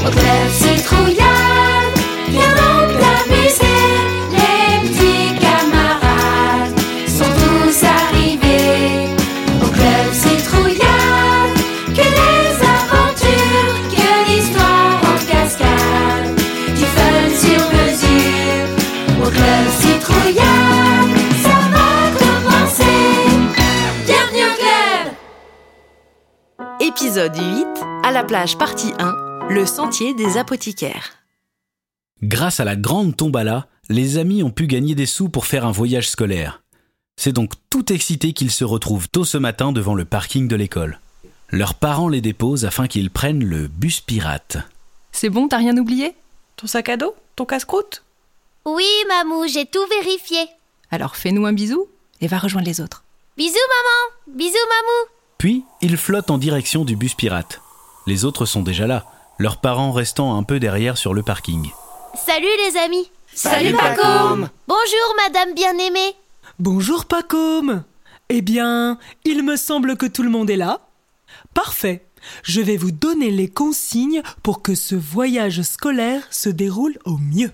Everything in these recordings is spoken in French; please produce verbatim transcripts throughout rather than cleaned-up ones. Au Club Citrouillade, viens donc t'amuser. Les petits camarades sont tous arrivés. Au Club Citrouillade, que des aventures, que l'histoire en cascade, du fun sur mesure. Au Club Citrouillade, ça va commencer. Bienvenue au club. Épisode huit, à la plage, partie un. Le sentier des apothicaires. Grâce à la grande tombala, les amis ont pu gagner des sous pour faire un voyage scolaire. C'est donc tout excité qu'ils se retrouvent tôt ce matin devant le parking de l'école. Leurs parents les déposent afin qu'ils prennent le bus pirate. C'est bon, t'as rien oublié ? Ton sac à dos ? Ton casse-croûte ? Oui, mamou, j'ai tout vérifié. Alors fais-nous un bisou et va rejoindre les autres. Bisous, maman ! Bisous, mamou ! Puis, ils flottent en direction du bus pirate. Les autres sont déjà là, leurs parents restant un peu derrière sur le parking. Salut les amis. Salut Pacôme. Bonjour madame bien-aimée. Bonjour Pacôme. Eh bien, il me semble que tout le monde est là. Parfait, je vais vous donner les consignes pour que ce voyage scolaire se déroule au mieux.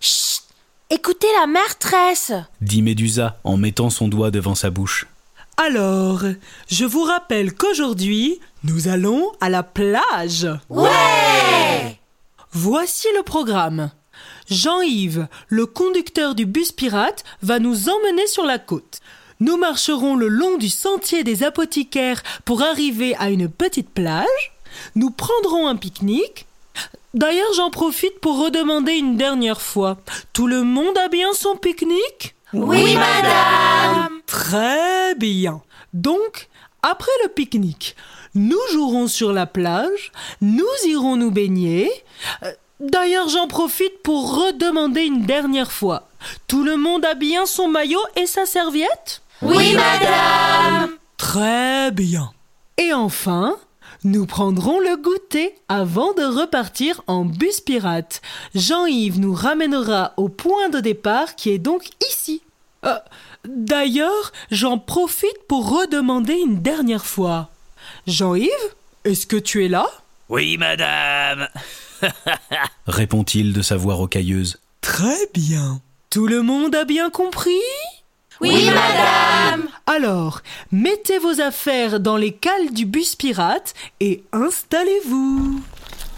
Chut, écoutez la maîtresse, dit Médusa en mettant son doigt devant sa bouche. Alors, je vous rappelle qu'aujourd'hui, nous allons à la plage. Ouais! Voici le programme. Jean-Yves, le conducteur du bus pirate, va nous emmener sur la côte. Nous marcherons le long du sentier des apothicaires pour arriver à une petite plage. Nous prendrons un pique-nique. D'ailleurs, j'en profite pour redemander une dernière fois. Tout le monde a bien son pique-nique ? Oui, madame! Très bien. Donc, après le pique-nique, nous jouerons sur la plage, nous irons nous baigner. D'ailleurs, j'en profite pour redemander une dernière fois. Tout le monde a bien son maillot et sa serviette ? Oui, madame! Très bien. Et enfin, nous prendrons le goûter avant de repartir en bus pirate. Jean-Yves nous ramènera au point de départ qui est donc ici. Euh, d'ailleurs, j'en profite pour redemander une dernière fois. Jean-Yves, est-ce que tu es là ? Oui, madame. Répond-il de sa voix rocailleuse. Très bien. Tout le monde a bien compris ? Oui, oui, madame. Alors, mettez vos affaires dans les cales du bus pirate et installez-vous.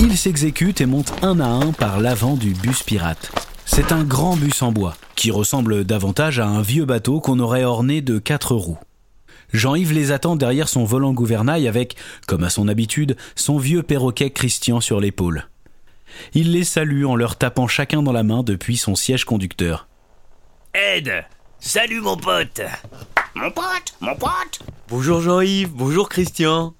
Ils s'exécutent et montent un à un par l'avant du bus pirate. C'est un grand bus en bois, qui ressemble davantage à un vieux bateau qu'on aurait orné de quatre roues. Jean-Yves les attend derrière son volant gouvernail avec, comme à son habitude, son vieux perroquet Christian sur l'épaule. Il les salue en leur tapant chacun dans la main depuis son siège conducteur. Aide ! Salut mon pote. Mon pote, mon pote. Bonjour Jean-Yves, bonjour Christian.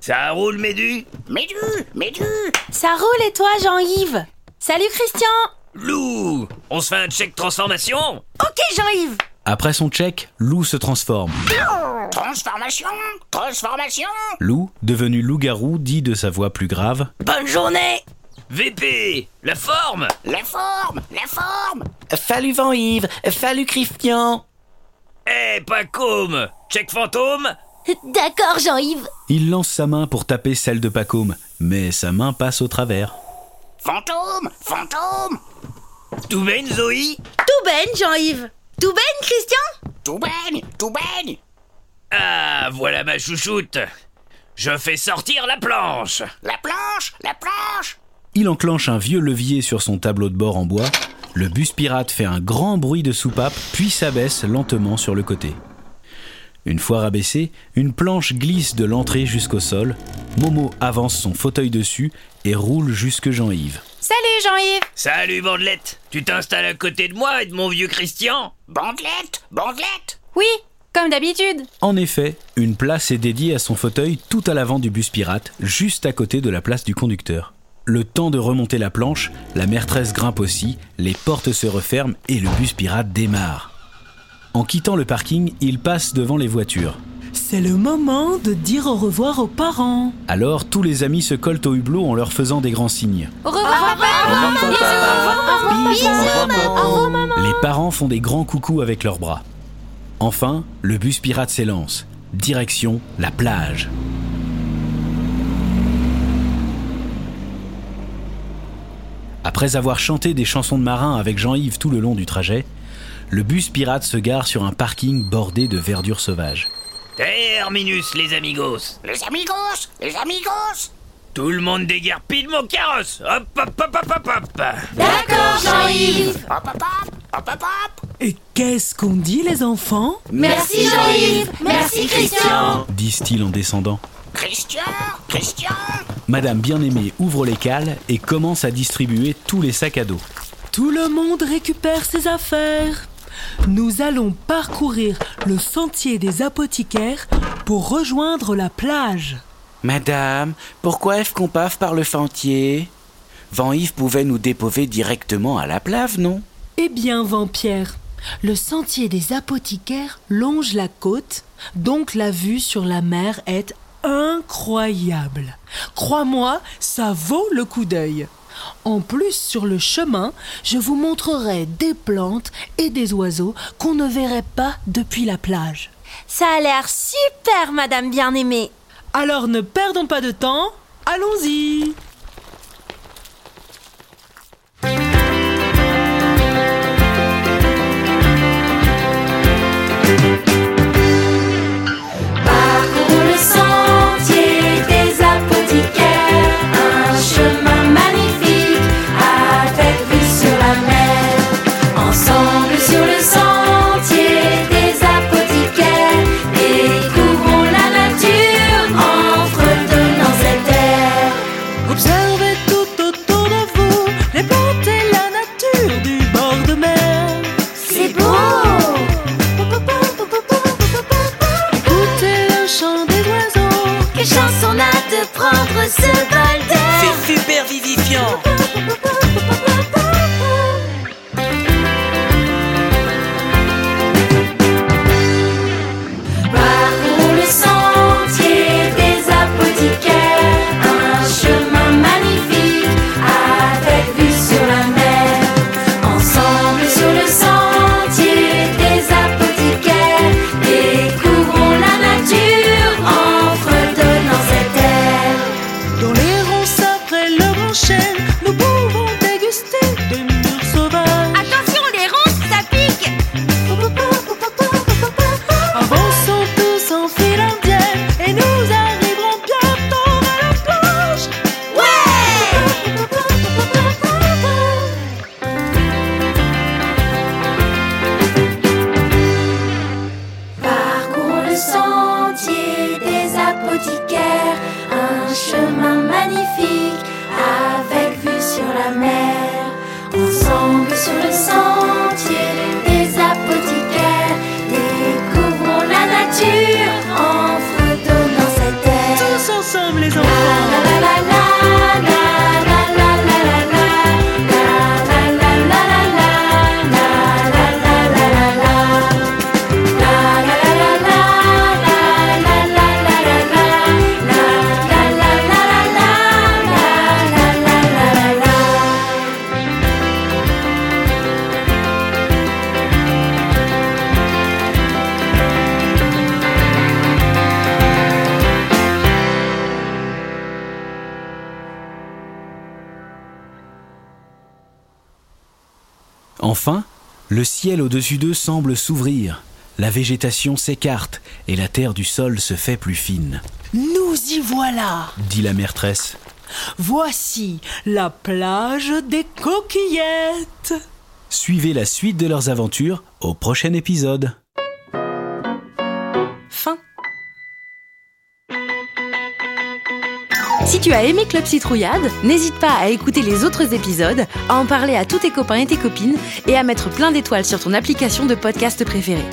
Ça roule Médu Médu, Médu. Ça roule et toi Jean-Yves? Salut Christian. Loup, on se fait un check transformation? Ok Jean-Yves. Après son check, Loup se transforme. Transformation, transformation. Loup, devenu loup-garou, dit de sa voix plus grave. Bonne journée V P, la forme La forme, la forme Fallu Jean-Yves, fallu Christian. Eh, hey, Pacôme, check fantôme. D'accord, Jean-Yves. Il lance sa main pour taper celle de Pacôme, mais sa main passe au travers. Fantôme, fantôme. Tout baigne, Zoé. Tout baigne, Jean-Yves. Tout baigne, Christian. Tout baigne, tout baigne. Ah, voilà ma chouchoute. Je fais sortir la planche. La planche, la planche. Il enclenche un vieux levier sur son tableau de bord en bois. Le bus pirate fait un grand bruit de soupape, puis s'abaisse lentement sur le côté. Une fois rabaissé, une planche glisse de l'entrée jusqu'au sol. Momo avance son fauteuil dessus et roule jusque Jean-Yves. Salut Jean-Yves. Salut Bandelette. Tu t'installes à côté de moi et de mon vieux Christian. Bandelette, Bandelette. Oui, comme d'habitude. En effet, une place est dédiée à son fauteuil tout à l'avant du bus pirate, juste à côté de la place du conducteur. Le temps de remonter la planche, la maîtresse grimpe aussi, les portes se referment et le bus pirate démarre. En quittant le parking, ils passent devant les voitures. C'est le moment de dire au revoir aux parents. Alors, tous les amis se collent au hublot en leur faisant des grands signes. Au revoir, papa. Les parents font des grands coucous avec leurs bras. Enfin, le bus pirate s'élance. Direction la plage. Après avoir chanté des chansons de marins avec Jean-Yves tout le long du trajet, le bus pirate se gare sur un parking bordé de verdure sauvage. Terminus, les amigos! Les amigos! Les amigos! Tout le monde déguerpille mon carrosse! Hop, hop, hop, hop, hop, hop! D'accord, Jean-Yves! Hop, hop, hop, hop, hop, hop! Et qu'est-ce qu'on dit, les enfants? Merci, Jean-Yves! Merci, Christian! Disent-ils en descendant. Christian! Christian! Madame bien-aimée ouvre les cales et commence à distribuer tous les sacs à dos. Tout le monde récupère ses affaires. Nous allons parcourir le sentier des Apothicaires pour rejoindre la plage. Madame, pourquoi est-ce qu'on pave par le sentier? Jean-Yves pouvait nous déposer directement à la plage, non? Eh bien, Vampierre, le sentier des Apothicaires longe la côte, donc la vue sur la mer est incroyable. Crois-moi, ça vaut le coup d'œil. En plus, sur le chemin, je vous montrerai des plantes et des oiseaux qu'on ne verrait pas depuis la plage. Ça a l'air super, madame bien-aimée. Alors ne perdons pas de temps, allons-y. Parcours le sentier des Apothicaires, un chemin. Ensemble sur le sentier des Apothicaires, découvrons la nature, entretenant cette terre. Observez tout autour de vous, les plantes et la nature du bord de mer. C'est beau. Écoutez le chant des oiseaux. Quelle chance on a de prendre ce bol d'air. C'est super vivifiant. Enfin, le ciel au-dessus d'eux semble s'ouvrir, la végétation s'écarte et la terre du sol se fait plus fine. « Nous y voilà !» dit la maîtresse. « Voici la plage des coquillettes !» Suivez la suite de leurs aventures au prochain épisode. Fin. Si tu as aimé Club Citrouillade, n'hésite pas à écouter les autres épisodes, à en parler à tous tes copains et tes copines et à mettre plein d'étoiles sur ton application de podcast préférée.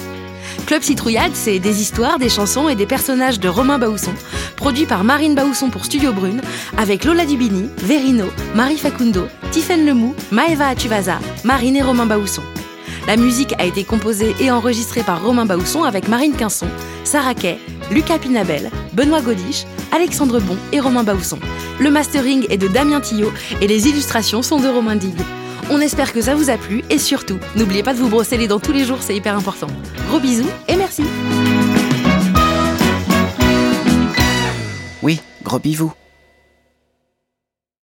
Club Citrouillade, c'est des histoires, des chansons et des personnages de Romain Baousson, produit par Marine Baousson pour Studio Brune, avec Lola Dubini, Verino, Marie Facundo, Tiphaine Lemou, Maëva Atuvasa, Marine et Romain Baousson. La musique a été composée et enregistrée par Romain Baousson avec Marine Quinson, Sarah Kay, Lucas Pinabel, Benoît Gaudiche, Alexandre Bon et Romain Baousson. Le mastering est de Damien Tillaut et les illustrations sont de Romain Digue. On espère que ça vous a plu et surtout, n'oubliez pas de vous brosser les dents tous les jours, c'est hyper important. Gros bisous et merci. Oui, gros bisous.